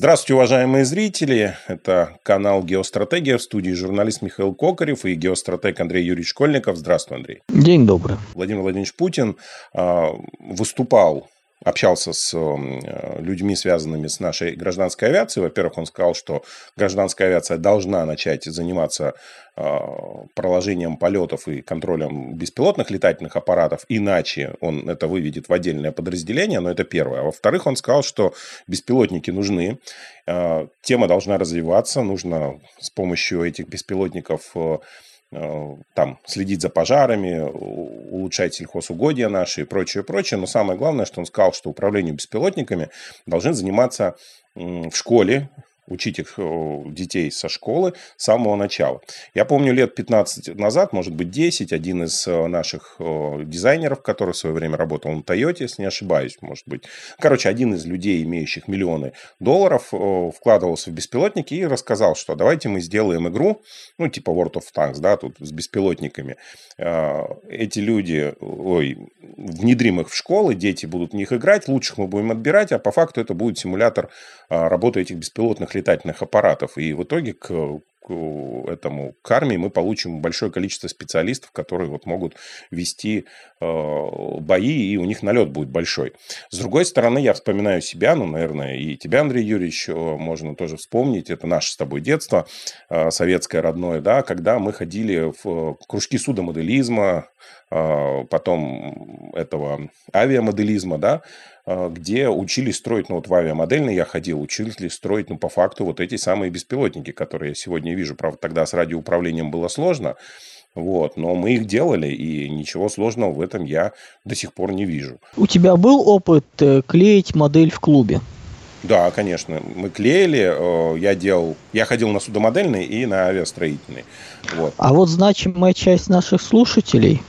Здравствуйте, уважаемые зрители. Это канал «Геостратегия». В студии журналист Михаил Кокарев и геостратег Андрей Юрьевич Школьников. Здравствуй, Андрей. День добрый. Владимир Владимирович Путин выступал, общался с людьми, связанными с нашей гражданской авиацией. Во-первых, он сказал, что гражданская авиация должна начать заниматься проложением полетов и контролем беспилотных летательных аппаратов, иначе он это выведет в отдельное подразделение, но это первое. Во-вторых, он сказал, что беспилотники нужны, тема должна развиваться, нужно с помощью этих беспилотников там следить за пожарами, улучшать сельхозугодия наши и прочее, прочее. Но самое главное, что он сказал, что управлением беспилотниками должны заниматься в школе, учить их детей со школы с самого начала. Я помню, лет 15 назад, может быть 10, один из наших дизайнеров, который в свое время работал на Тойоте, если не ошибаюсь, может быть. Короче, один из людей, имеющих миллионы долларов, вкладывался в беспилотники и рассказал, что давайте мы сделаем игру, ну типа World of Tanks, да, тут с беспилотниками. Эти люди, внедрим их в школы, дети будут в них играть, лучших мы будем отбирать, а по факту это будет симулятор работы этих беспилотных летательных аппаратов. И в итоге к армии мы получим большое количество специалистов, которые вот могут вести бои, и у них налет будет большой. С другой стороны, я вспоминаю себя, ну, наверное, и тебя, Андрей Юрьевич, можно тоже вспомнить, это наше с тобой детство, советское родное, да, когда мы ходили в кружки судомоделизма, потом этого авиамоделизма, да, где учились строить, ну, вот в авиамодельной я ходил, учились строить, ну, по факту, вот эти самые беспилотники, которые я сегодня вижу. Правда, тогда с радиоуправлением было сложно, вот, но мы их делали, и ничего сложного в этом я до сих пор не вижу. У тебя был опыт клеить модель в клубе? Да, конечно. Мы клеили, я ходил на судомодельный и на авиастроительный. Вот. А вот значимая часть наших слушателей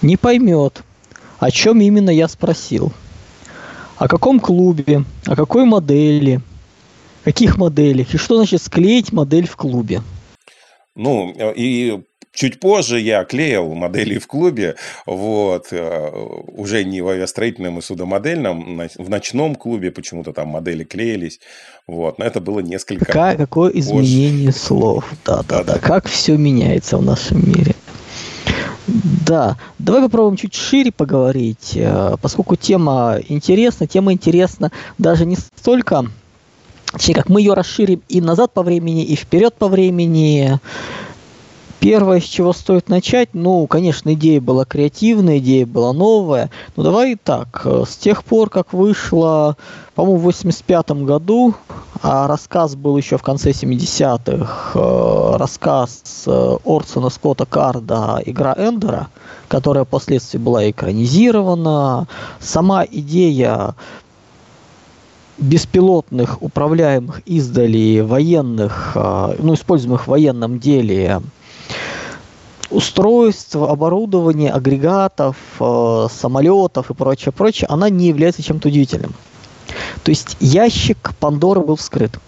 не поймет, о чем именно я спросил. О каком клубе, о какой модели, каких моделях, и что значит склеить модель в клубе? Ну, и чуть позже я клеил модели в клубе, вот, уже не в авиастроительном и судомодельном, в ночном клубе почему-то там модели клеились, вот, но это было несколько... Какое изменение слов, да, как все меняется в нашем мире. Да, давай попробуем чуть шире поговорить, поскольку тема интересна даже не столько, точнее, как мы ее расширим и назад по времени, и вперед по времени. Первое, с чего стоит начать, ну, конечно, идея была креативная, идея была новая, но давай так, с тех пор, как вышла, по-моему, в 85 году, а рассказ был еще в конце 70-х, рассказ Орсона Скотта Карда «Игра Эндора», которая впоследствии была экранизирована, сама идея беспилотных, управляемых издали, военных, ну, используемых в военном деле, устройств, оборудования, агрегатов, самолетов и прочее, она не является чем-то удивительным. То есть ящик Пандоры был вскрыт.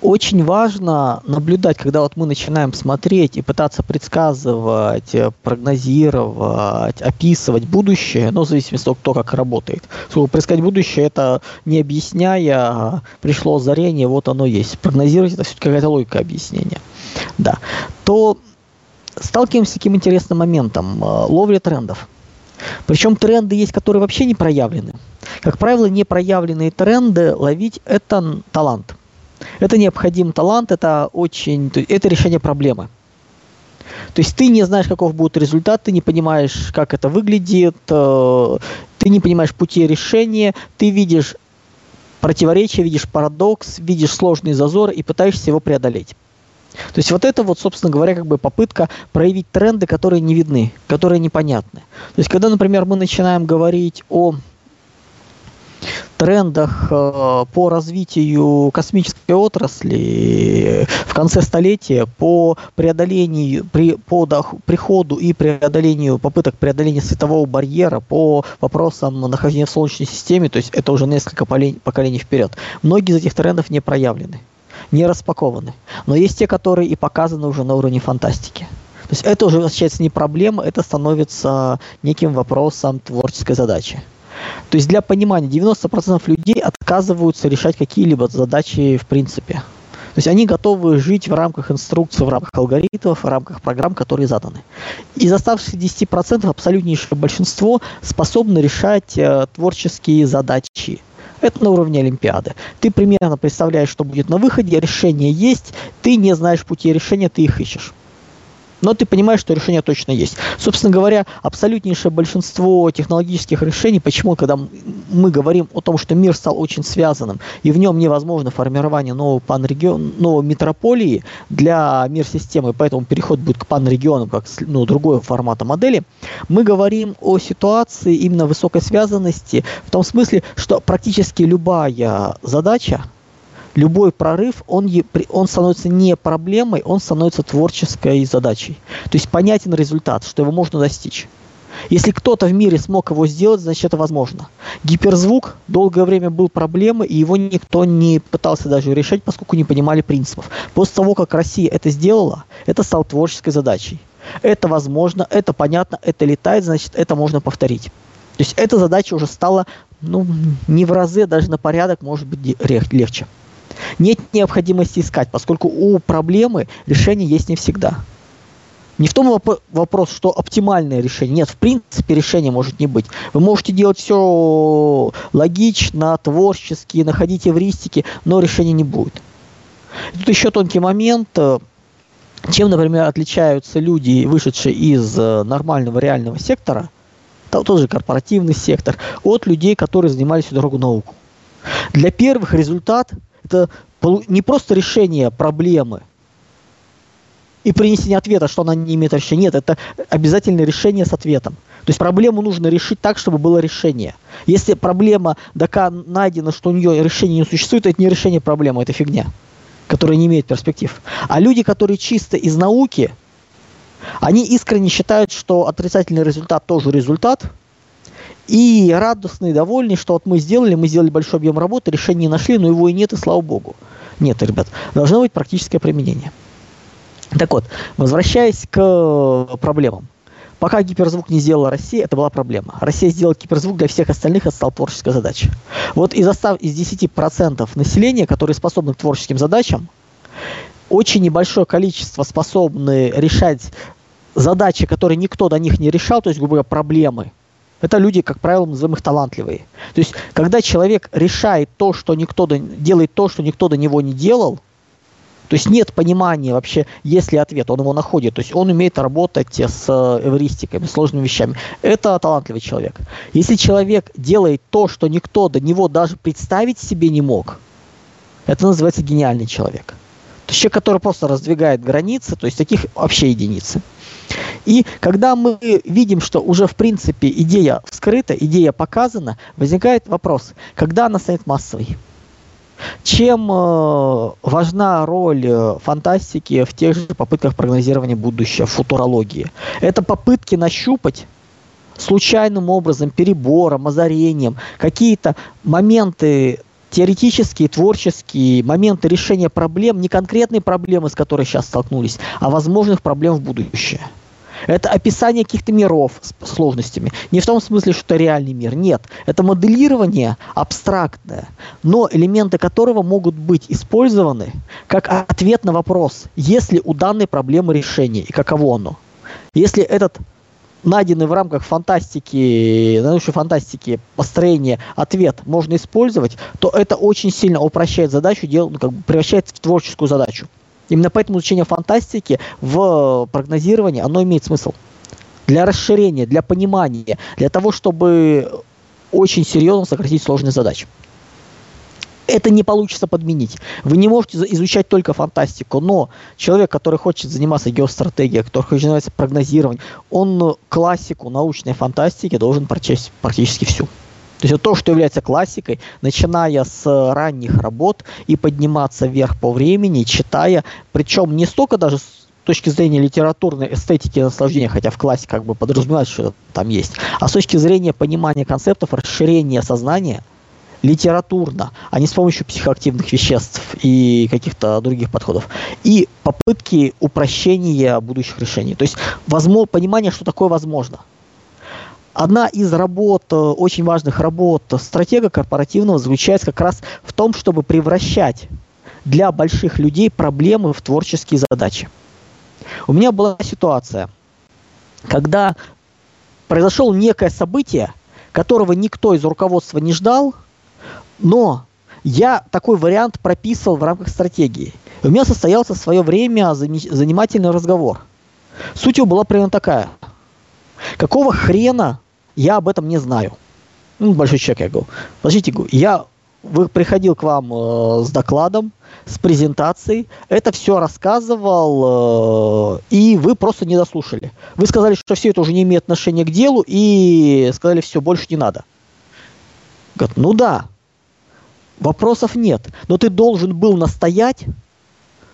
Очень важно наблюдать, когда вот мы начинаем смотреть и пытаться предсказывать, прогнозировать, описывать будущее, но в зависимости от того, как работает. Слово «предсказать будущее» — это не объясняя, пришло озарение, вот оно есть. Прогнозировать — это все-таки какая-то логика объяснения. Да. То сталкиваемся с таким интересным моментом – ловля трендов. Причем тренды есть, которые вообще не проявлены. Как правило, непроявленные тренды ловить – это талант. Это необходим талант, это решение проблемы. То есть ты не знаешь, каков будет результат, ты не понимаешь, как это выглядит, ты не понимаешь пути решения, ты видишь противоречие, видишь парадокс, видишь сложный зазор и пытаешься его преодолеть. То есть вот это вот, собственно говоря, как бы попытка проявить тренды, которые не видны, которые непонятны. То есть когда, например, мы начинаем говорить о трендах по развитию космической отрасли в конце столетия, приходу и преодолению попыток преодоления светового барьера, по вопросам нахождения в Солнечной системе, то есть это уже несколько поколений вперед. Многие из этих трендов не проявлены, не распакованы, но есть те, которые и показаны уже на уровне фантастики. То есть это уже, получается, не проблема, это становится неким вопросом творческой задачи. То есть для понимания, 90% людей отказываются решать какие-либо задачи в принципе. То есть они готовы жить в рамках инструкций, в рамках алгоритмов, в рамках программ, которые заданы. Из оставшихся 10% абсолютнейшее большинство способно решать творческие задачи. Это на уровне Олимпиады. Ты примерно представляешь, что будет на выходе, решение есть, ты не знаешь пути решения, ты их ищешь. Но ты понимаешь, что решение точно есть. Собственно говоря, абсолютнейшее большинство технологических решений, почему, когда мы говорим о том, что мир стал очень связанным, и в нем невозможно формирование нового панрегиона, новой метрополии для мир-системы, поэтому переход будет к панрегионам, как другой формата модели, мы говорим о ситуации именно высокой связанности, в том смысле, что практически любая задача, любой прорыв, он становится не проблемой, он становится творческой задачей. То есть понятен результат, что его можно достичь. Если кто-то в мире смог его сделать, значит это возможно. Гиперзвук долгое время был проблемой, и его никто не пытался даже решать, поскольку не понимали принципов. После того, как Россия это сделала, это стало творческой задачей. Это возможно, это понятно, это летает, значит это можно повторить. То есть эта задача уже стала не в разы, даже на порядок, может быть, легче. Нет необходимости искать, поскольку у проблемы решение есть не всегда. Не в том вопрос, что оптимальное решение. Нет, в принципе решения может не быть. Вы можете делать все логично, творчески, находить эвристики, но решения не будет. Тут еще тонкий момент. Чем, например, отличаются люди, вышедшие из нормального реального сектора, тот же корпоративный сектор, от людей, которые занимались всю дорогу науку? Для первых результат – это не просто решение проблемы и принесение ответа, что она не имеет решения. Нет, это обязательное решение с ответом. То есть проблему нужно решить так, чтобы было решение. Если проблема найдена, что у нее решение не существует, это не решение проблемы, это фигня, которая не имеет перспектив. А люди, которые чисто из науки, они искренне считают, что отрицательный результат тоже результат, и радостные, довольны, что вот мы сделали большой объем работы, решения не нашли, но его и нет, и слава богу. Нет, ребят, должно быть практическое применение. Так вот, возвращаясь к проблемам. Пока гиперзвук не сделала Россия, это была проблема. Россия сделала гиперзвук, для всех остальных это стала творческая задача. Вот из 10% населения, которые способны к творческим задачам, очень небольшое количество способны решать задачи, которые никто до них не решал, то есть, грубо говоря, проблемы. Это люди, как правило, мы называем их талантливые. То есть, когда человек решает то, что делает то, что никто до него не делал, то есть нет понимания вообще, есть ли ответ, он его находит. То есть он умеет работать с эвристиками, сложными вещами. Это талантливый человек. Если человек делает то, что никто до него даже представить себе не мог, это называется гениальный человек. То есть человек, который просто раздвигает границы, то есть таких вообще единицы. И когда мы видим, что уже в принципе идея вскрыта, идея показана, возникает вопрос, когда она станет массовой? Чем важна роль фантастики в тех же попытках прогнозирования будущего, футурологии? Это попытки нащупать случайным образом, перебором, озарением, какие-то моменты теоретические, творческие моменты решения проблем, не конкретные проблемы, с которыми сейчас столкнулись, а возможных проблем в будущее. Это описание каких-то миров с сложностями. Не в том смысле, что это реальный мир. Нет. Это моделирование абстрактное, но элементы которого могут быть использованы как ответ на вопрос, есть ли у данной проблемы решение и каково оно. Если этот найденный в рамках фантастики, научной фантастики, построение, ответ можно использовать, то это очень сильно упрощает задачу, превращает в творческую задачу. Именно поэтому изучение фантастики в прогнозировании, оно имеет смысл. Для расширения, для понимания, для того, чтобы очень серьезно сократить сложные задачи. Это не получится подменить. Вы не можете изучать только фантастику, но человек, который хочет заниматься геостратегией, который хочет заниматься прогнозированием, он классику научной фантастики должен прочесть практически всю. То есть то, что является классикой, начиная с ранних работ и подниматься вверх по времени, читая, причем не столько даже с точки зрения литературной эстетики и наслаждения, хотя в классе как бы подразумевается, что это там есть, а с точки зрения понимания концептов, расширения сознания, литературно, а не с помощью психоактивных веществ и каких-то других подходов. И попытки упрощения будущих решений. То есть понимание, что такое возможно. Одна из работ, очень важных работ стратега корпоративного заключается как раз в том, чтобы превращать для больших людей проблемы в творческие задачи. У меня была ситуация, когда произошло некое событие, которого никто из руководства не ждал, но я такой вариант прописывал в рамках стратегии. У меня состоялся в свое время занимательный разговор. Суть его была примерно такая. Какого хрена я об этом не знаю? Ну, большой человек, я говорю. Подождите, я приходил к вам с докладом, с презентацией, это все рассказывал, и вы просто не дослушали. Вы сказали, что все это уже не имеет отношения к делу, и сказали, все, больше не надо. Говорит, ну да, вопросов нет, но ты должен был настоять,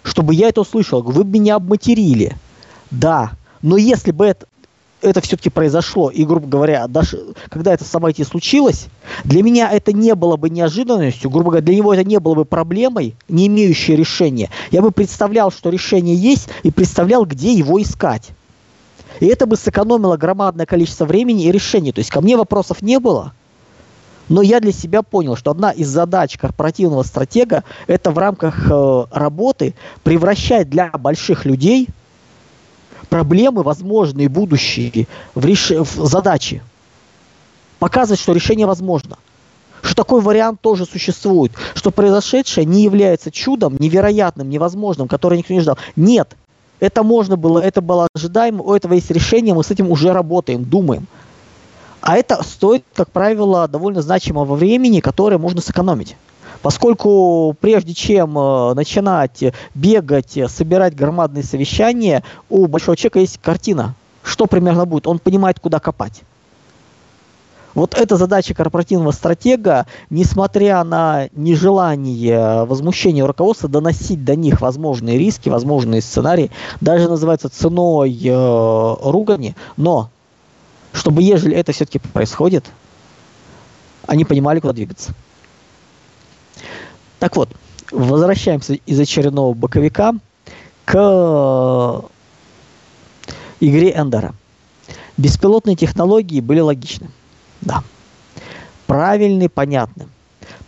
чтобы я это услышал. Вы меня обматерили. Да, но если бы это все-таки произошло, и, грубо говоря, даже когда это событие случилось, для меня это не было бы неожиданностью, грубо говоря, для него это не было бы проблемой, не имеющей решения. Я бы представлял, что решение есть, и представлял, где его искать. И это бы сэкономило громадное количество времени и решений. То есть ко мне вопросов не было, но я для себя понял, что одна из задач корпоративного стратега – это в рамках работы превращать для больших людей проблемы, возможные, будущие, в задачи. Показывать, что решение возможно. Что такой вариант тоже существует. Что произошедшее не является чудом, невероятным, невозможным, которое никто не ждал. Нет. Это можно было, это было ожидаемо, у этого есть решение, мы с этим уже работаем, думаем. А это стоит, как правило, довольно значимого времени, которое можно сэкономить. Поскольку прежде чем начинать бегать, собирать громадные совещания, у большого человека есть картина, что примерно будет, он понимает, куда копать. Вот эта задача корпоративного стратега, несмотря на нежелание, возмущение руководства, доносить до них возможные риски, возможные сценарии, даже называется ценой ругани, но чтобы, ежели это все-таки происходит, они понимали, куда двигаться. Так вот, возвращаемся из очередного боковика к игре Эндора. Беспилотные технологии были логичны. Да. Правильны, понятны.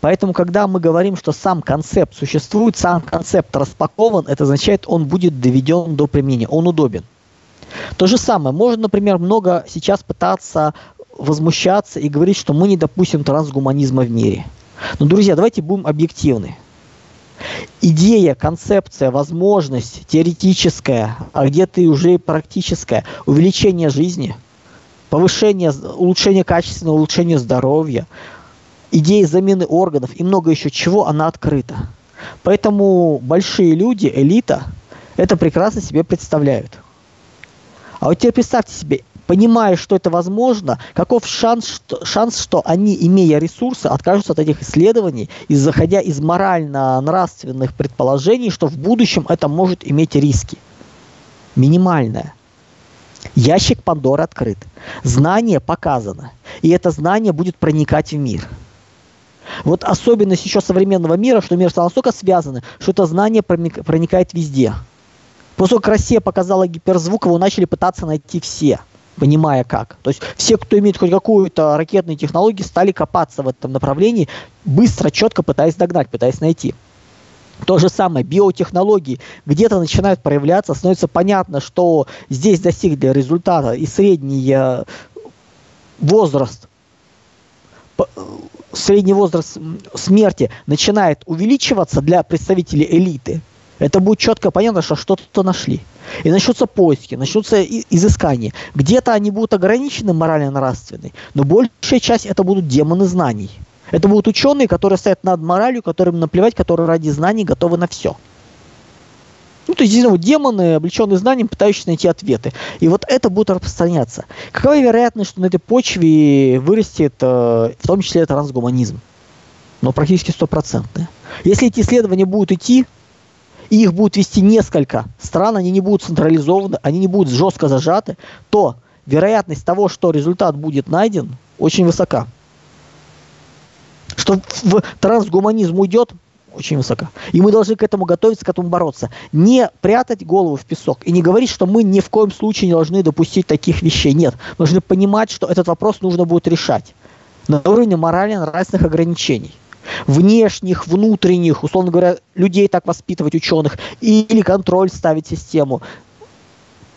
Поэтому, когда мы говорим, что сам концепт существует, сам концепт распакован, это означает, он будет доведен до применения, он удобен. То же самое. Можно, например, много сейчас пытаться возмущаться и говорить, что мы не допустим трансгуманизма в мире. Но, друзья, давайте будем объективны. Идея, концепция, возможность теоретическая, а где-то и уже практическая, увеличение жизни, повышение, улучшение качества, улучшение здоровья, идея замены органов и много еще чего, она открыта. Поэтому большие люди, элита, это прекрасно себе представляют. А вот теперь представьте себе, понимая, что это возможно, каков шанс, что они, имея ресурсы, откажутся от этих исследований, заходя из морально-нравственных предположений, что в будущем это может иметь риски? Минимальное. Ящик Пандоры открыт. Знание показано. И это знание будет проникать в мир. Вот особенность еще современного мира, что мир стал настолько связан, что это знание проникает везде. После того, как Россия показала гиперзвук, его начали пытаться найти все. Понимая как. То есть все, кто имеет хоть какую-то ракетную технологию, стали копаться в этом направлении, быстро, четко пытаясь догнать, пытаясь найти. То же самое, биотехнологии где-то начинают проявляться, становится понятно, что здесь достигли результата и средний возраст смерти начинает увеличиваться для представителей элиты. Это будет четко понятно, что что-то нашли. И начнутся поиски, начнутся изыскания. Где-то они будут ограничены морально-нравственной, но большая часть это будут демоны знаний. Это будут ученые, которые стоят над моралью, которым наплевать, которые ради знаний готовы на все. Ну, то есть здесь будут демоны, облеченные знанием, пытающиеся найти ответы. И вот это будет распространяться. Какова вероятность, что на этой почве вырастет, в том числе, трансгуманизм? Но практически стопроцентная. Если эти исследования будут идти, и их будут вести несколько стран, они не будут централизованы, они не будут жестко зажаты, то вероятность того, что результат будет найден, очень высока. Что в трансгуманизм уйдет, очень высока. И мы должны к этому готовиться, к этому бороться. Не прятать голову в песок и не говорить, что мы ни в коем случае не должны допустить таких вещей. Нет, мы должны понимать, что этот вопрос нужно будет решать на уровне морально-нравственных ограничений. Внешних, внутренних, условно говоря, людей так воспитывать, ученых, или контроль ставить систему.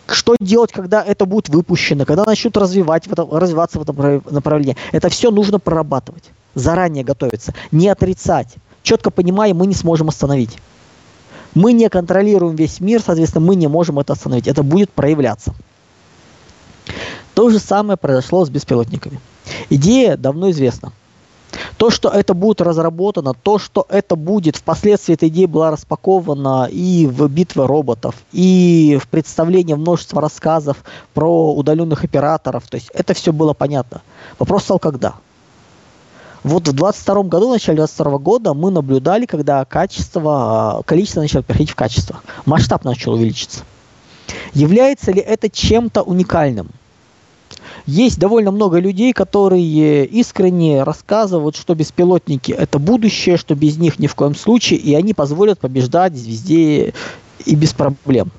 Что делать, когда это будет выпущено, когда начнут развиваться в этом направлении. Это все нужно прорабатывать, заранее готовиться, не отрицать. Четко понимая, мы не сможем остановить. Мы не контролируем весь мир, соответственно, мы не можем это остановить. Это будет проявляться. То же самое произошло с беспилотниками. Идея давно известна. То, что это будет разработано, то, что это будет, впоследствии эта идея была распакована и в «Битве роботов», и в представлении множества рассказов про удаленных операторов. То есть это все было понятно. Вопрос стал, когда? Вот в 22 году, в начале 22 года мы наблюдали, когда количество начало переходить в качество. Масштаб начал увеличиться. Является ли это чем-то уникальным? Есть довольно много людей, которые искренне рассказывают, что беспилотники – это будущее, что без них ни в коем случае, и они позволят побеждать везде и без проблем.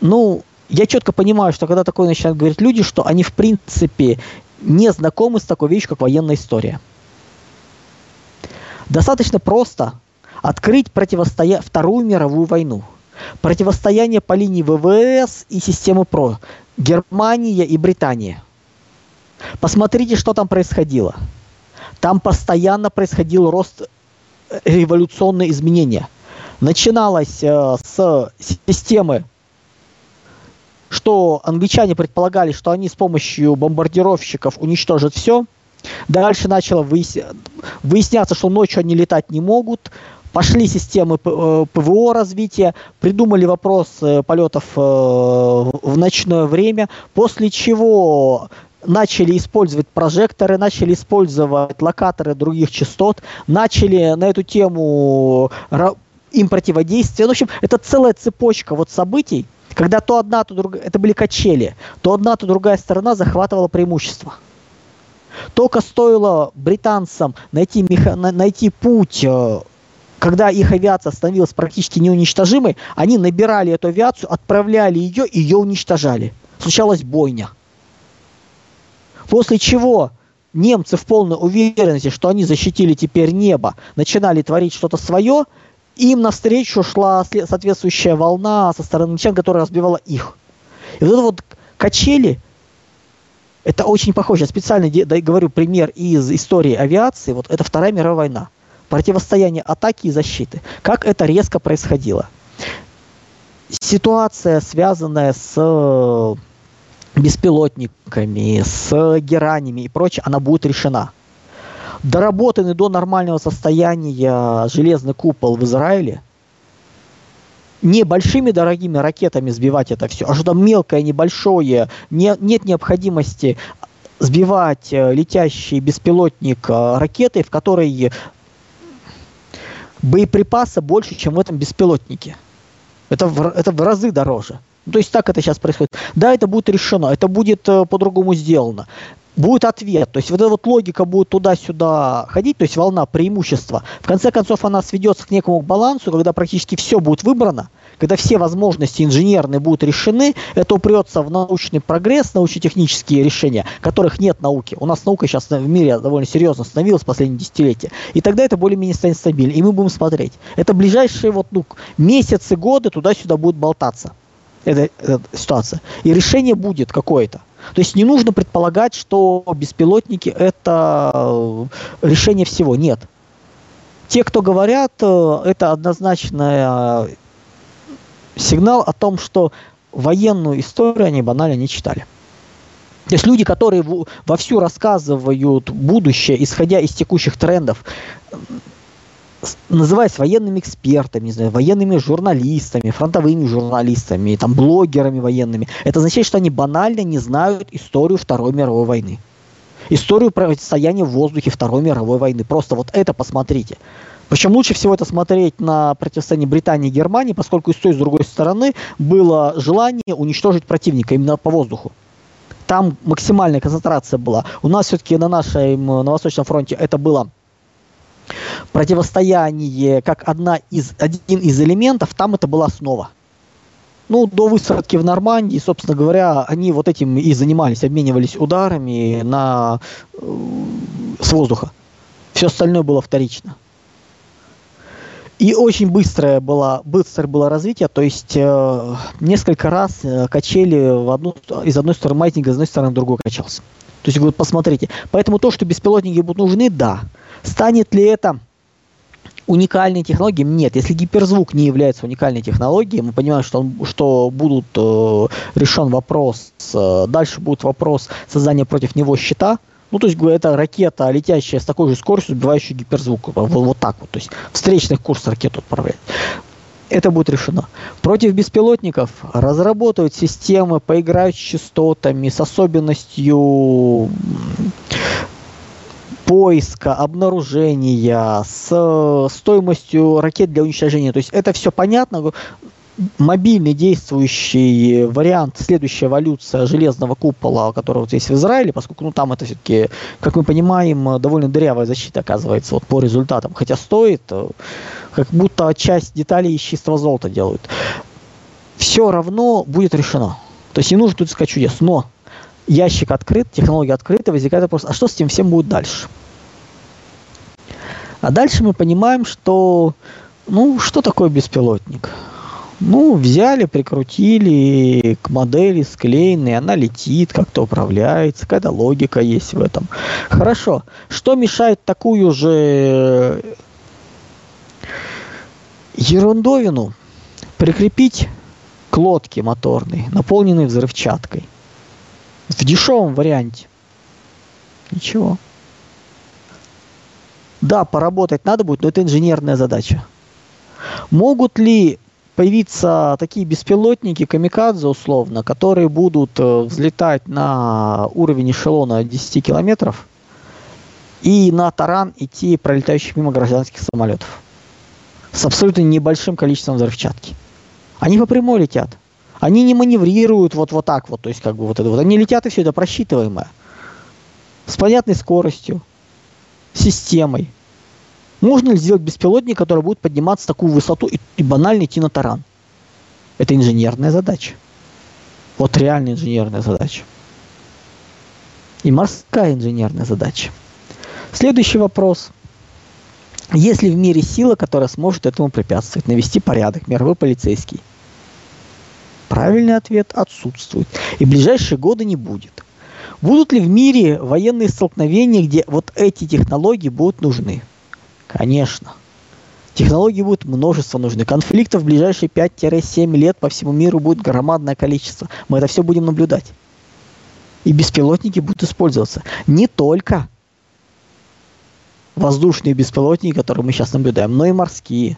Ну, я четко понимаю, что когда такое начинают говорить люди, что они в принципе не знакомы с такой вещью, как военная история. Достаточно просто открыть Вторую мировую войну. Противостояние по линии ВВС и системы ПРО. Германия и Британия. Посмотрите, что там происходило. Там постоянно происходил рост революционных изменений. Начиналось с системы, что англичане предполагали, что они с помощью бомбардировщиков уничтожат все. Дальше начало выясняться, что ночью они летать не могут. Пошли системы ПВО развития, придумали вопрос полетов в ночное время, после чего начали использовать прожекторы, начали использовать локаторы других частот, начали на эту тему им противодействие. В общем, это целая цепочка вот событий, когда то одна, то другая, это были качели, то одна, то другая сторона захватывала преимущество. Только стоило британцам найти путь, когда их авиация становилась практически неуничтожимой, они набирали эту авиацию, отправляли ее и ее уничтожали. Случалась бойня. После чего немцы в полной уверенности, что они защитили теперь небо, начинали творить что-то свое, и им навстречу шла соответствующая волна со стороны англичан, которая разбивала их. И вот это вот качели, это очень похоже. Я специально говорю пример из истории авиации. Вот это Вторая мировая война. Противостояние атаки и защиты. Как это резко происходило. Ситуация, связанная с беспилотниками, с геранями и прочее, она будет решена. Доработанный до нормального состояния железный купол в Израиле. Не большими дорогими ракетами сбивать это все, а что-то мелкое, небольшое. Нет необходимости сбивать летящий беспилотник ракетой, в которой боеприпаса больше, чем в этом беспилотнике. Это в разы дороже. То есть так это сейчас происходит. Да, это будет решено, это будет по-другому сделано. Будет ответ. То есть вот эта вот логика будет туда-сюда ходить, то есть волна преимущества. В конце концов она сведется к некому балансу, когда практически все будет выбрано, когда все возможности инженерные будут решены, это упрется в научный прогресс, научно-технические решения, которых нет науки. У нас наука сейчас в мире довольно серьезно становилась в последние десятилетия. И тогда это более-менее станет стабильно. И мы будем смотреть. Это ближайшие вот, месяцы, годы туда-сюда будет болтаться эта ситуация. И решение будет какое-то. То есть не нужно предполагать, что беспилотники – это решение всего. Нет. Те, кто говорят, это однозначная сигнал о том, что военную историю они банально не читали. То есть люди, которые вовсю рассказывают будущее, исходя из текущих трендов, называясь военными экспертами, не знаю, военными журналистами, фронтовыми журналистами, там, блогерами военными, это означает, что они банально не знают историю Второй мировой войны. Историю противостояния в воздухе Второй мировой войны. Просто вот это посмотрите. Причем лучше всего это смотреть на противостояние Британии и Германии, поскольку и с той, и с другой стороны было желание уничтожить противника именно по воздуху. Там максимальная концентрация была. У нас все-таки на Восточном фронте это было противостояние как один из элементов, там это была основа. Ну, до высадки в Нормандии, собственно говоря, они вот этим и занимались, обменивались ударами с воздуха. Все остальное было вторично. И очень быстрое было развитие, то есть несколько раз качели из одной стороны маятник, из одной стороны в другую качался. То есть, вот посмотрите. Поэтому то, что беспилотники будут нужны, да. Станет ли это уникальной технологией? Нет. Если гиперзвук не является уникальной технологией, мы понимаем, что будут решен вопрос, дальше будет вопрос создания против него щита. Ну, то есть, это ракета, летящая с такой же скоростью, сбивающая гиперзвук. Вот так вот. То есть, встречный курс ракет отправляет. Это будет решено. Против беспилотников разработают системы, поиграют с частотами, с особенностью поиска, обнаружения, с стоимостью ракет для уничтожения. То есть, это все понятно. Мобильный действующий вариант, следующая эволюция железного купола, который вот есть в Израиле, поскольку там это все-таки, как мы понимаем, довольно дырявая защита оказывается вот по результатам. Хотя стоит, как будто часть деталей из чистого золота делают. Все равно будет решено. То есть не нужно тут искать чудес. Но ящик открыт, технология открыта, возникает вопрос, а что с этим всем будет дальше? А дальше мы понимаем, что, что такое беспилотник? Взяли, прикрутили к модели склеенной, она летит, как-то управляется, какая-то логика есть в этом. Хорошо. Что мешает такую же ерундовину прикрепить к лодке моторной, наполненной взрывчаткой? В дешевом варианте. Ничего. Да, поработать надо будет, но это инженерная задача. Могут ли появиться такие беспилотники, камикадзе условно, которые будут взлетать на уровень эшелона 10 километров и на таран идти пролетающих мимо гражданских самолетов с абсолютно небольшим количеством взрывчатки? Они по прямой летят. Они не маневрируют вот так вот. То есть они летят, и все это просчитываемое. С понятной скоростью, системой. Можно ли сделать беспилотник, который будет подниматься в такую высоту и банально идти на таран? Это инженерная задача. Вот реальная инженерная задача. И морская инженерная задача. Следующий вопрос. Есть ли в мире сила, которая сможет этому препятствовать? Навести порядок, мировой полицейский. Правильный ответ отсутствует. И в ближайшие годы не будет. Будут ли в мире военные столкновения, где вот эти технологии будут нужны? Конечно. Технологий будет множество нужны. Конфликтов в ближайшие 5-7 лет по всему миру будет громадное количество. Мы это все будем наблюдать. И беспилотники будут использоваться. Не только воздушные беспилотники, которые мы сейчас наблюдаем, но и морские.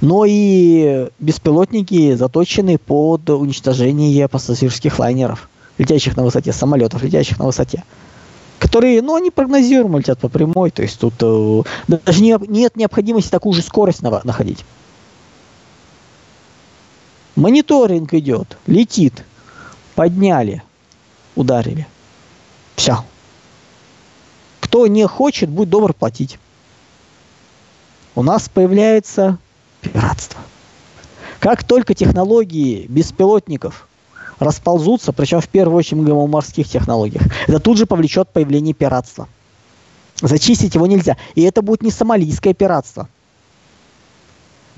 Но и беспилотники, заточенные под уничтожение пассажирских лайнеров, летящих на высоте, самолетов, летящих на высоте. Которые, они прогнозируемо летят по прямой, то есть тут даже нет необходимости такую же скорость находить. Мониторинг идет, летит, подняли, ударили. Все. Кто не хочет, будь добр платить. У нас появляется пиратство. Как только технологии беспилотников расползутся, причем в первую очередь о морских технологиях, это тут же повлечет появление пиратства. Зачистить его нельзя. И это будет не сомалийское пиратство,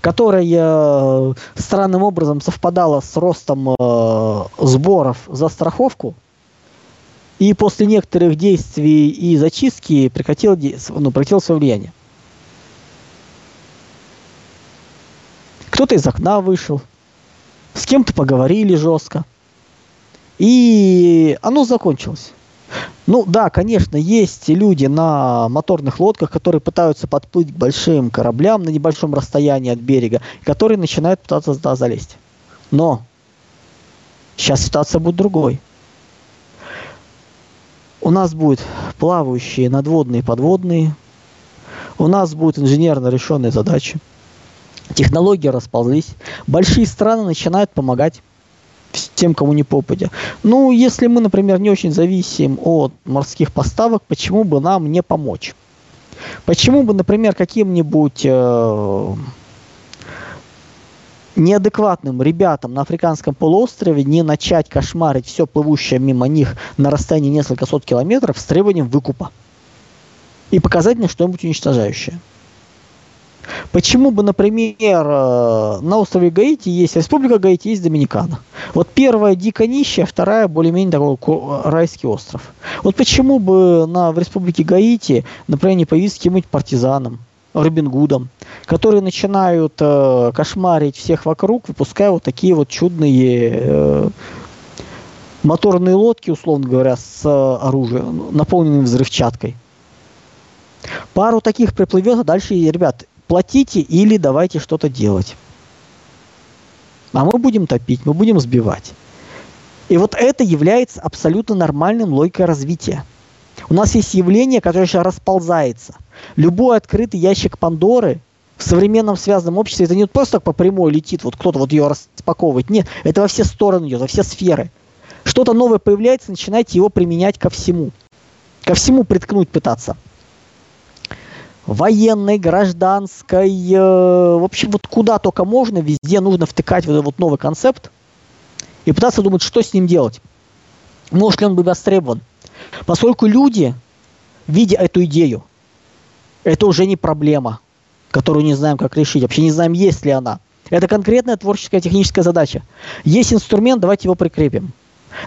которое странным образом совпадало с ростом сборов за страховку, и после некоторых действий и зачистки прекратило свое влияние. Кто-то из окна вышел, с кем-то поговорили жестко. И оно закончилось. Да, конечно, есть люди на моторных лодках, которые пытаются подплыть к большим кораблям на небольшом расстоянии от берега, которые начинают пытаться туда залезть. Но сейчас ситуация будет другой. У нас будут плавающие надводные, подводные. У нас будут инженерно решенные задачи. Технологии расползлись. Большие страны начинают помогать тем, кому не попадя. Если мы, например, не очень зависим от морских поставок, почему бы нам не помочь? Почему бы, например, каким-нибудь неадекватным ребятам на Африканском полуострове не начать кошмарить все плывущее мимо них на расстоянии несколько сот километров с требованием выкупа и показать мне что-нибудь уничтожающее? Почему бы, например, на острове Гаити есть Республика Гаити, есть Доминикана. Вот первая дико нищая, вторая более-менее такой райский остров. Вот почему бы в Республике Гаити, например, не появиться каким-нибудь партизаном, Робин Гудом, которые начинают кошмарить всех вокруг, выпуская вот такие вот чудные моторные лодки, условно говоря, с оружием, наполненным взрывчаткой. Пару таких приплывет, а дальше, ребят, платите или давайте что-то делать. А мы будем топить, мы будем сбивать. И вот это является абсолютно нормальным логикой развития. У нас есть явление, которое сейчас расползается. Любой открытый ящик Пандоры в современном связанном обществе, это не просто по прямой летит, вот кто-то вот ее распаковывает. Нет, это во все стороны идет, во все сферы. Что-то новое появляется, начинайте его применять ко всему. Ко всему приткнуть пытаться. Военной, гражданской, в общем, вот куда только можно, везде нужно втыкать вот этот вот новый концепт и пытаться думать, что с ним делать. Может ли он быть востребован? Поскольку люди, видя эту идею, это уже не проблема, которую не знаем, как решить, вообще не знаем, есть ли она. Это конкретная творческая техническая задача. Есть инструмент, давайте его прикрепим.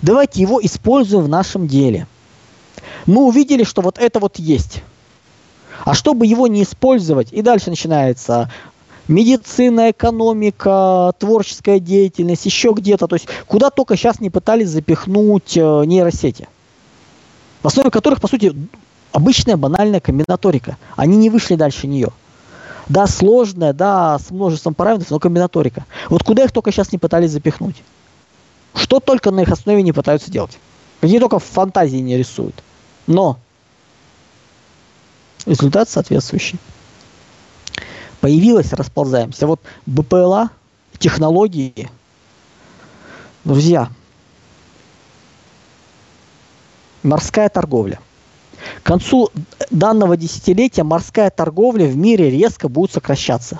Давайте его используем в нашем деле. Мы увидели, что вот это вот есть. А чтобы его не использовать, и дальше начинается медицина, экономика, творческая деятельность, еще где-то. То есть куда только сейчас не пытались запихнуть нейросети, в основе которых, по сути, обычная банальная комбинаторика. Они не вышли дальше нее. Да, сложная, да, с множеством параметров, но комбинаторика. Вот куда их только сейчас не пытались запихнуть. Что только на их основе не пытаются делать. Какие только фантазии не рисуют. Но результат соответствующий. Появилось, расползаемся. Вот БПЛА, технологии. Друзья, морская торговля. К концу данного десятилетия морская торговля в мире резко будет сокращаться.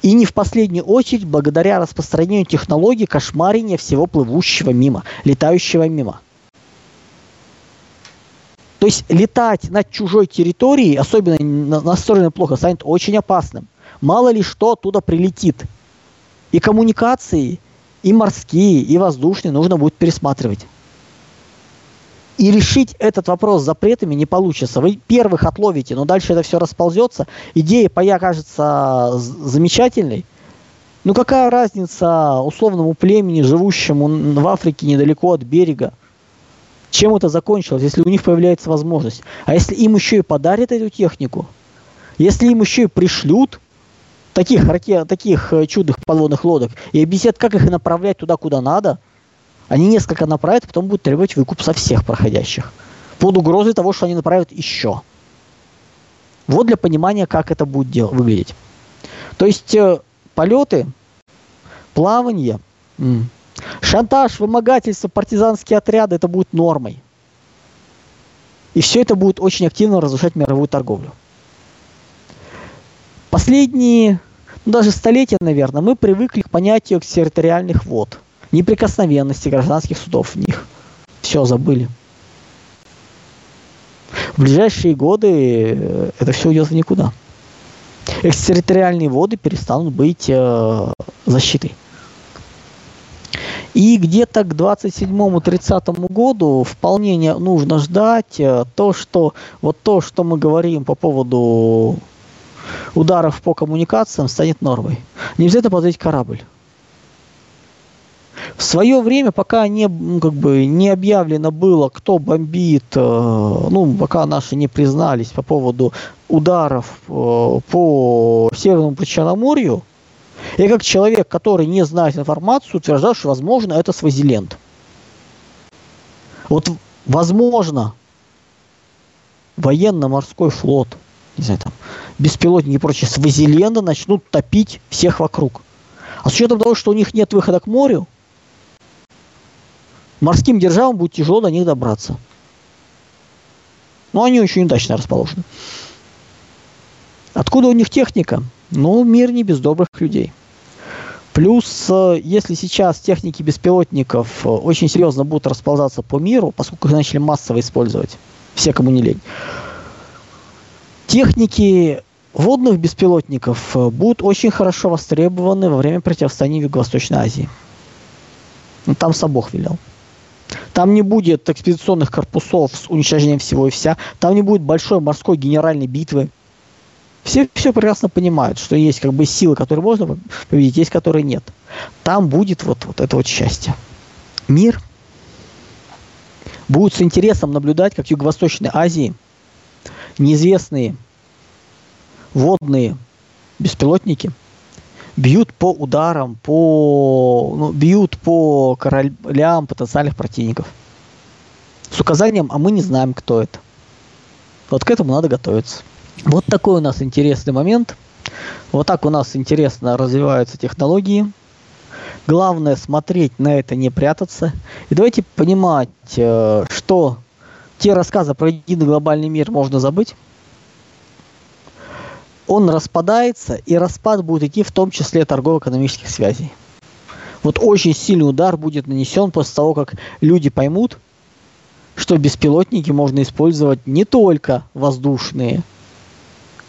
И не в последнюю очередь благодаря распространению технологий кошмарения всего плывущего мимо, летающего мимо. То есть летать над чужой территорией, особенно настроенной плохо, станет очень опасным. Мало ли что оттуда прилетит. И коммуникации, и морские, и воздушные нужно будет пересматривать. И решить этот вопрос запретами не получится. Вы первых отловите, но дальше это все расползется. Идея поя кажется замечательной. Но какая разница условному племени, живущему в Африке недалеко от берега? Чем это закончилось, если у них появляется возможность? А если им еще и подарят эту технику? Если им еще и пришлют таких чудных подводных лодок и объяснят, как их направлять туда, куда надо, они несколько направят, потом будут требовать выкуп со всех проходящих. Под угрозой того, что они направят еще. Вот для понимания, как это будет выглядеть. То есть полеты, плавание... Шантаж, вымогательство, партизанские отряды – это будет нормой. И все это будет очень активно разрушать мировую торговлю. Последние, даже столетия, наверное, мы привыкли к понятию экстерриториальных вод, неприкосновенности гражданских судов в них. Все забыли. В ближайшие годы это все уйдет в никуда. Экстерриториальные воды перестанут быть защитой. И где-то к 27-30 году вполне нужно ждать то, что мы говорим по поводу ударов по коммуникациям, станет нормой. Не обязательно подводить корабль. В свое время, пока не объявлено было, кто бомбит, пока наши не признались по поводу ударов по Северному Причерноморью, я как человек, который не знает информацию, утверждал, что, возможно, это Свазиленд. Вот, возможно, военно-морской флот, не знаю, там, беспилотники и прочее, Свазиленда начнут топить всех вокруг. А с учетом того, что у них нет выхода к морю, морским державам будет тяжело до них добраться. Но они очень удачно расположены. Откуда у них техника? Ну, мир не без добрых людей. Плюс, если сейчас техники беспилотников очень серьезно будут расползаться по миру, поскольку их начали массово использовать, все, кому не лень, техники водных беспилотников будут очень хорошо востребованы во время противостояния в Юго-Восточной Азии. Но там сам Бог велел. Там не будет экспедиционных корпусов с уничтожением всего и вся. Там не будет большой морской генеральной битвы. Все прекрасно понимают, что есть как бы силы, которые можно победить, есть, которые нет. Там будет вот это вот счастье. Мир будет с интересом наблюдать, как в Юго-Восточной Азии неизвестные водные беспилотники бьют по ударам, бьют по кораблям потенциальных противников. С указанием, а мы не знаем, кто это. Вот к этому надо готовиться. Вот такой у нас интересный момент. Вот так у нас интересно развиваются технологии. Главное смотреть на это, не прятаться. И давайте понимать, что те рассказы про единый глобальный мир можно забыть. Он распадается, и распад будет идти в том числе торгово-экономических связей. Вот очень сильный удар будет нанесен после того, как люди поймут, что беспилотники можно использовать не только воздушные,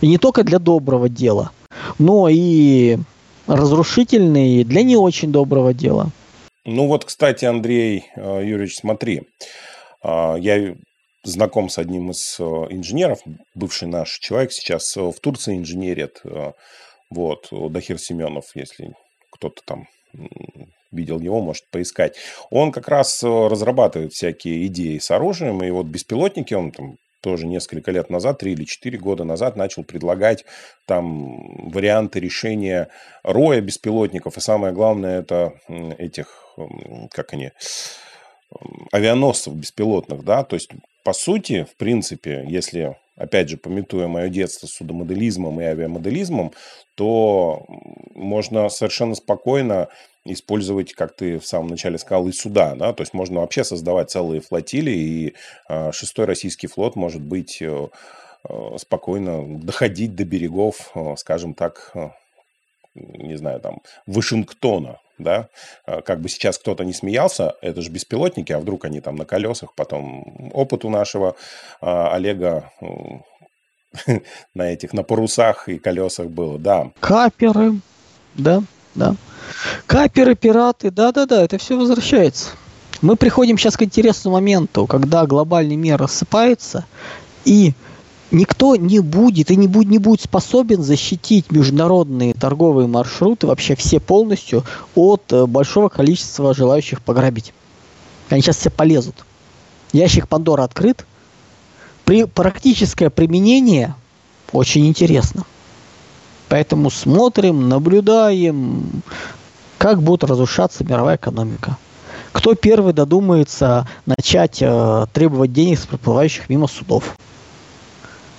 и не только для доброго дела, но и разрушительные для не очень доброго дела. Ну вот, кстати, Андрей Юрьевич, смотри, я знаком с одним из инженеров, бывший наш человек, сейчас в Турции инженерит, вот, Дахир Семенов, если кто-то там видел его, может поискать. Он как раз разрабатывает всякие идеи с оружием, и вот беспилотники он там тоже несколько лет назад, 3 или 4 года назад, начал предлагать там варианты решения роя беспилотников. И самое главное, это этих, как они, авианосцев беспилотных. Да? То есть, по сути, в принципе, если, опять же, памятуя мое детство с судомоделизмом и авиамоделизмом, то можно совершенно спокойно использовать, как ты в самом начале сказал, и суда. Да? То есть можно вообще создавать целые флотилии, и 6-й российский флот может быть спокойно доходить до берегов, скажем так, не знаю, там, Вашингтона. Да? Как бы сейчас кто-то не смеялся, это же беспилотники, а вдруг они там на колесах, потом опыт у нашего Олега на этих, на парусах и колесах было, да. Каперы, да. Каперы, пираты, да, это все возвращается. Мы приходим сейчас к интересному моменту, когда глобальный мир рассыпается, и никто не будет способен защитить международные торговые маршруты, вообще все полностью, от большого количества желающих пограбить. Они сейчас все полезут. Ящик Пандоры открыт. Практическое применение очень интересно. Поэтому смотрим, наблюдаем, как будет разрушаться мировая экономика. Кто первый додумается начать требовать денег с проплывающих мимо судов?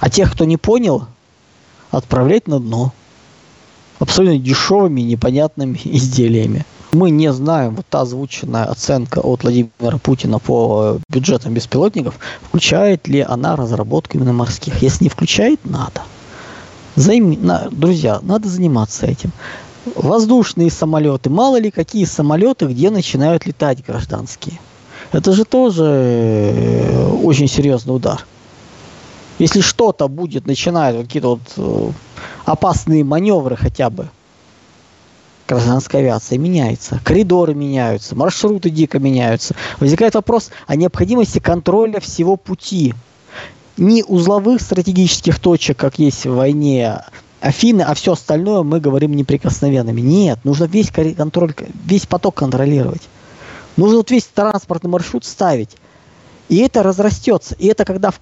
А тех, кто не понял, отправлять на дно. Абсолютно дешевыми, непонятными изделиями. Мы не знаем, вот та озвученная оценка от Владимира Путина по бюджетам беспилотников, включает ли она разработку именно морских. Если не включает, надо. Друзья, надо заниматься этим. Воздушные самолеты. Мало ли какие самолеты, где начинают летать гражданские. Это же тоже очень серьезный удар. Если что-то будет, начинают какие-то вот опасные маневры хотя бы, гражданская авиация меняется. Коридоры меняются, маршруты дико меняются. Возникает вопрос о необходимости контроля всего пути. Не узловых стратегических точек, как есть в войне Афины, а все остальное мы говорим неприкосновенными. Нет, нужно весь контроль, весь поток контролировать. Нужно вот весь транспортный маршрут ставить. И это разрастется. И это когда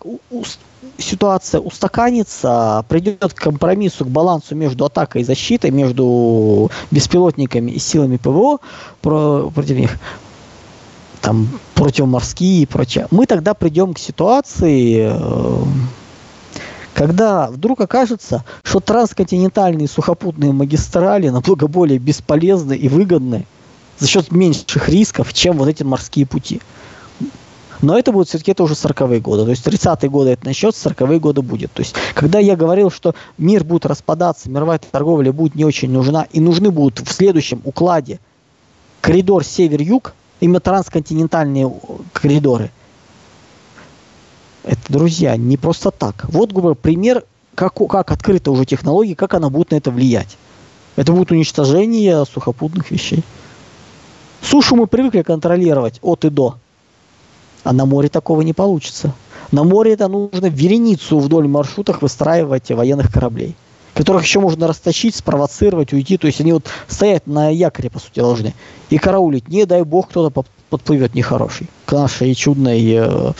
ситуация устаканится, придет к компромиссу, к балансу между атакой и защитой, между беспилотниками и силами ПВО против них, там, противоморские и прочее, мы тогда придем к ситуации, когда вдруг окажется, что трансконтинентальные сухопутные магистрали намного более бесполезны и выгодны за счет меньших рисков, чем вот эти морские пути. но это будут все-таки это уже 40-е годы. То есть 30-е годы это начнет, 40-е годы будет. То есть когда я говорил, что мир будет распадаться, мировая торговля будет не очень нужна, и нужны будут в следующем укладе коридор север-юг, именно трансконтинентальные коридоры. Это, друзья, не просто так. Вот пример, как открыта уже технология, как она будет на это влиять. Это будет уничтожение сухопутных вещей. Сушу мы привыкли контролировать от и до. А на море такого не получится. На море это нужно вереницу вдоль маршрутах выстраивать военных кораблей, которых еще можно растащить, спровоцировать, уйти. То есть они вот стоять на якоре, по сути, должны. И караулить. Не дай бог, кто-то подплывет нехороший. К нашей чудной...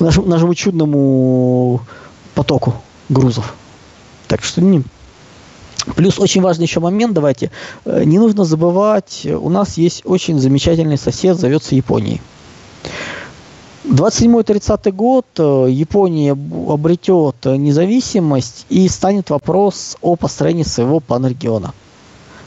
нашему чудному потоку грузов. Так что не... Плюс очень важный еще момент, давайте, не нужно забывать, у нас есть очень замечательный сосед, зовется Япония. 27-30 год Япония обретет независимость и станет вопрос о построении своего панрегиона.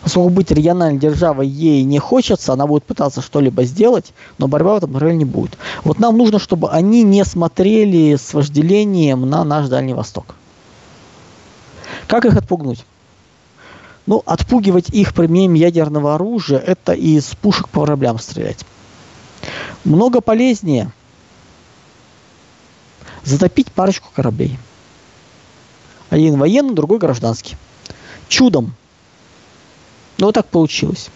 Поскольку быть региональной державой ей не хочется, она будет пытаться что-либо сделать, но борьба в этом направлении не будет. Вот нам нужно, чтобы они не смотрели с вожделением на наш Дальний Восток. Как их отпугнуть? Ну, отпугивать их применением ядерного оружия – это из пушек по кораблям стрелять. Много полезнее затопить парочку кораблей. Один военный, другой гражданский. Чудом. Но вот так получилось.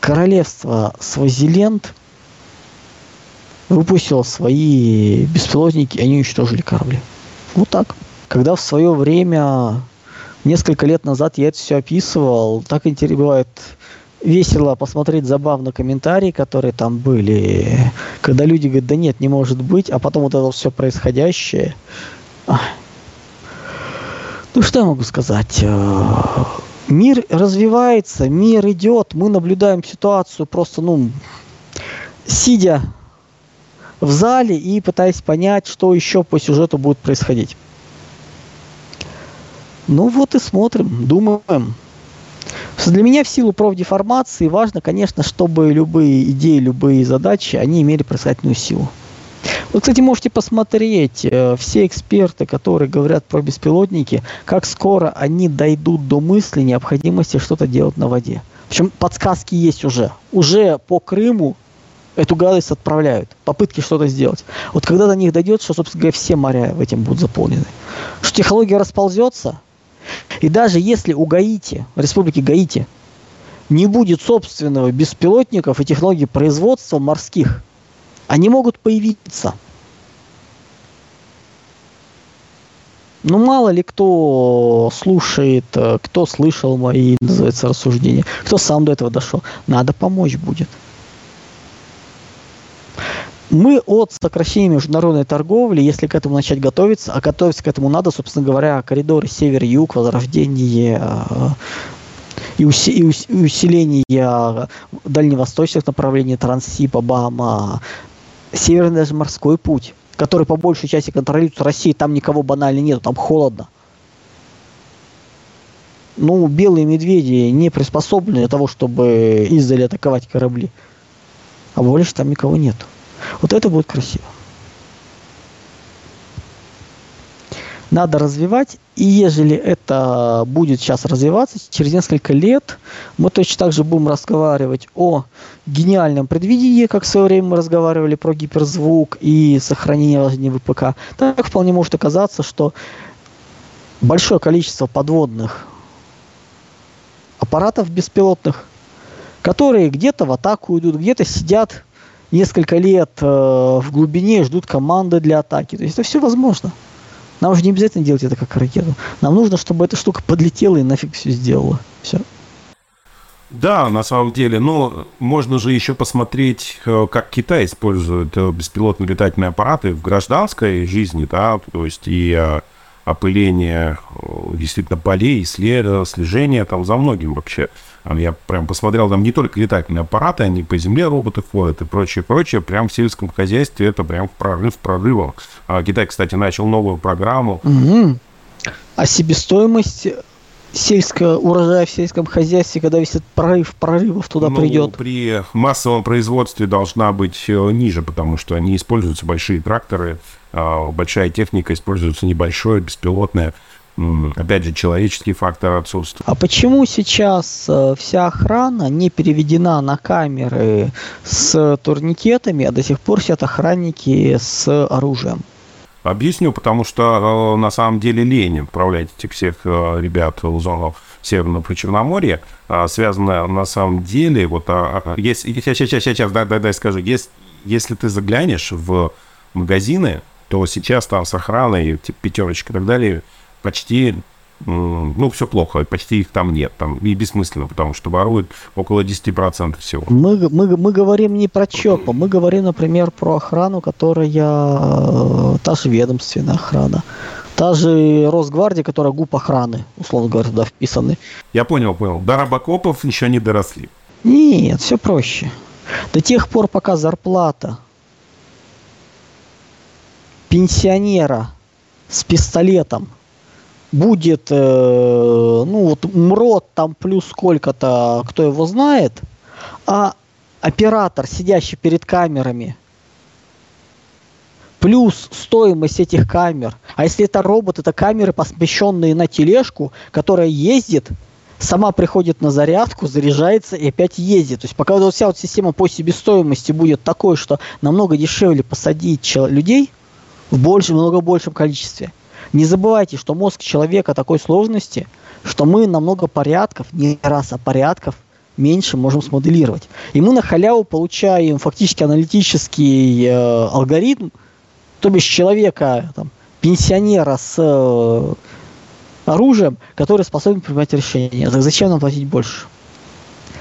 Королевство Свазиленд выпустило свои беспилотники, и они уничтожили корабли. Вот так. Когда в свое время... Несколько лет назад я это все описывал. Так интересно, бывает весело посмотреть, забавно комментарии, которые там были. Когда люди говорят, да нет, не может быть. А потом вот это все происходящее. Ну что я могу сказать? Мир развивается, мир идет. Мы наблюдаем ситуацию просто, сидя в зале и пытаясь понять, что еще по сюжету будет происходить. Ну вот и смотрим, думаем. Для меня в силу профдеформации важно, конечно, чтобы любые идеи, любые задачи, они имели происходительную силу. Вы, кстати, можете посмотреть, все эксперты, которые говорят про беспилотники, как скоро они дойдут до мысли необходимости что-то делать на воде. Причем подсказки есть уже. Уже по Крыму эту гадость отправляют, попытки что-то сделать. Вот когда до них дойдет, что, собственно говоря, все моря этим будут заполнены. Что технология расползется. И даже если у Гаити, Республики Гаити, не будет собственного беспилотников и технологий производства морских, они могут появиться. Ну, мало ли кто слушает, кто слышал мои, называется, рассуждения, кто сам до этого дошел. Надо помочь будет. Мы от сокращения международной торговли, если к этому начать готовиться, а готовиться к этому надо, собственно говоря, коридоры север-юг, возрождение усиление дальневосточных направлений, Транссиб, Обама, северный даже морской путь, который по большей части контролируется Россией, там никого банально нет, там холодно. Ну, белые медведи не приспособлены для того, чтобы издали атаковать корабли, а больше там никого нет. Вот это будет красиво. Надо развивать, и ежели это будет сейчас развиваться, через несколько лет мы точно так же будем разговаривать о гениальном предвидении, как в свое время мы разговаривали про гиперзвук и сохранение вложения ВПК. Так вполне может оказаться, что большое количество подводных аппаратов беспилотных, которые где-то в атаку идут, где-то сидят несколько лет в глубине, ждут команды для атаки. То есть это все возможно. Нам уже не обязательно делать это как ракету. Нам нужно, чтобы эта штука подлетела и нафиг все сделала. Все. Да, на самом деле. Но можно же еще посмотреть, как Китай использует беспилотные летательные аппараты в гражданской жизни, да, то есть и опыление действительно полей, слежение там за многим вообще. Я прям посмотрел, там не только летательные аппараты, они по земле роботы ходят и прочее. Прям в сельском хозяйстве это прям прорыв. Китай, кстати, начал новую программу. А себестоимость сельское, урожай в сельском хозяйстве, когда весь этот прорывов туда придет? При массовом производстве должна быть ниже, потому что не используются большие тракторы, большая техника, используется небольшое, беспилотное. Опять же, человеческий фактор отсутствует. А почему сейчас вся охрана не переведена на камеры с турникетами, а до сих пор сидят охранники с оружием? Объясню, потому что на самом деле лень отправлять этих всех ребят в зону Северного Причерноморья. Связано на самом деле, вот если ты заглянешь в магазины, то сейчас там с охраной, типа пятерочка и так далее, почти, все плохо, почти их там нет, там и бессмысленно, потому что воруют около 10% всего. Мы говорим не про ЧОПа, мы говорим, например, про охрану, которая та же ведомственная охрана, та же Росгвардия, которая ГУП охраны, условно говоря, туда вписаны. Я понял, до робокопов еще не доросли. Нет, все проще. До тех пор, пока зарплата пенсионера с пистолетом будет, МРОТ там плюс сколько-то, кто его знает, а оператор, сидящий перед камерами, плюс стоимость этих камер. А если это робот, это камеры, посмещенные на тележку, которая ездит, сама приходит на зарядку, заряжается и опять ездит. То есть пока вся система по себестоимости будет такой, что намного дешевле посадить людей в много большем количестве. Не забывайте, что мозг человека такой сложности, что мы на много порядков, не раз, а порядков меньше можем смоделировать. И мы на халяву получаем фактически аналитический алгоритм, то бишь человека, пенсионера с оружием, который способен принимать решения. Зачем нам платить больше?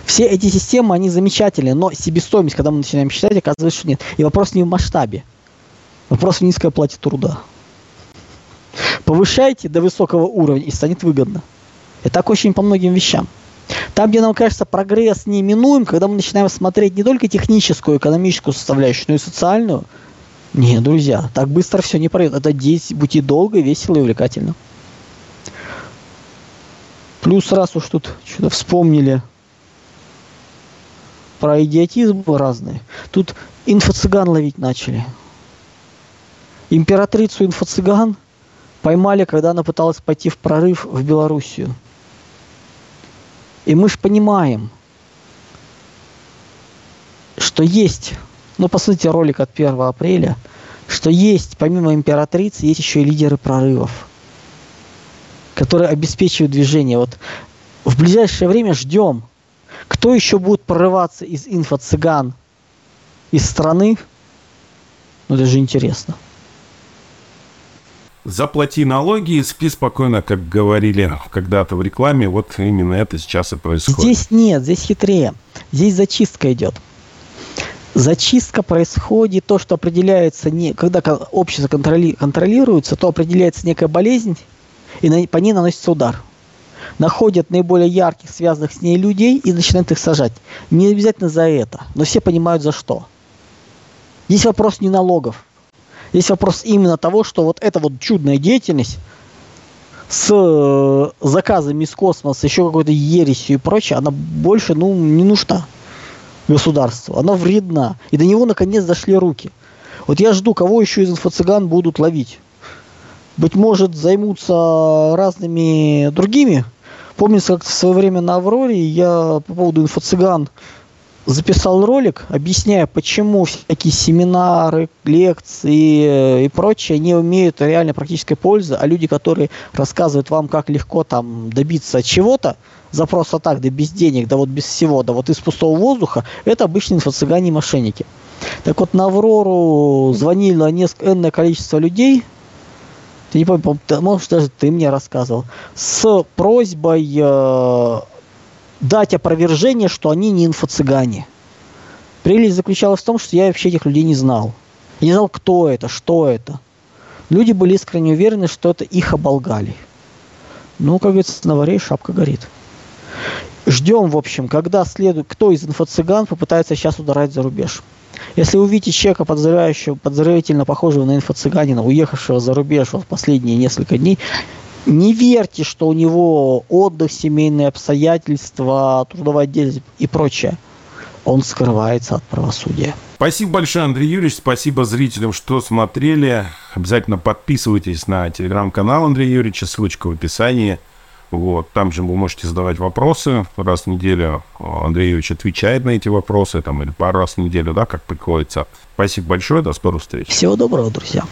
Все эти системы, они замечательные, но себестоимость, когда мы начинаем считать, оказывается, что нет. И вопрос не в масштабе, вопрос в низкой оплате труда. Повышайте до высокого уровня, и станет выгодно. И так очень по многим вещам. Там, где нам кажется, прогресс неминуем, когда мы начинаем смотреть не только техническую, экономическую составляющую, но и социальную. Не, друзья, так быстро все не пройдет. Это здесь будьте долго, весело и увлекательно. Плюс, раз уж тут что-то вспомнили про идиотизм разные, тут инфо-цыган ловить начали. Императрицу инфо-цыган поймали, когда она пыталась пойти в прорыв в Белоруссию. И мы же понимаем, что есть, посмотрите ролик от 1 апреля, что есть, помимо императрицы, есть еще и лидеры прорывов, которые обеспечивают движение. Вот в ближайшее время ждем, кто еще будет прорываться из инфо-цыган из страны. Это же интересно. Заплати налоги и спи спокойно, как говорили когда-то в рекламе. Вот именно это сейчас и происходит. Здесь нет, здесь хитрее. Здесь зачистка идет. Зачистка происходит, то, что определяется, когда общество контролируется, то определяется некая болезнь, и по ней наносится удар. Находят наиболее ярких, связанных с ней людей и начинают их сажать. Не обязательно за это, но все понимают за что. Здесь вопрос не налогов. Есть вопрос именно того, что вот эта вот чудная деятельность с заказами из космоса, еще какой-то ересью и прочее, она больше, не нужна государству. Она вредна. И до него, наконец, дошли руки. Вот я жду, кого еще из инфо-цыган будут ловить. Быть может, займутся разными другими. Помнится, как в свое время на «Авроре» я по поводу инфо-цыган записал ролик, объясняя, почему всякие семинары, лекции и прочее не имеют реально практической пользы, а люди, которые рассказывают вам, как легко добиться чего-то, за просто так, да без денег, да вот без всего, да вот из пустого воздуха, это обычные инфо-цыгане и мошенники. Так вот, на «Аврору» звонило энное количество людей, я не помню, может, даже ты мне рассказывал, с просьбой дать опровержение, что они не инфо-цыгане. Прелесть заключалась в том, что я вообще этих людей не знал. Я не знал, кто это, что это. Люди были искренне уверены, что это их оболгали. Как говорится, на варе шапка горит. Ждем, в общем, когда кто из инфо-цыган попытается сейчас ударать за рубеж. Если увидите человека, подозревательно похожего на инфо-цыганина, уехавшего за рубеж в последние несколько дней, Не верьте, что у него отдых, семейные обстоятельства, трудовая деятельность и прочее. Он скрывается от правосудия. Спасибо большое, Андрей Юрьевич. Спасибо зрителям, что смотрели. Обязательно подписывайтесь на телеграм-канал Андрея Юрьевича. Ссылочка в описании. Вот. Там же вы можете задавать вопросы. Раз в неделю Андрей Юрьевич отвечает на эти вопросы. Там, или пару раз в неделю, да, как приходится. Спасибо большое. До скорых встреч. Всего доброго, друзья.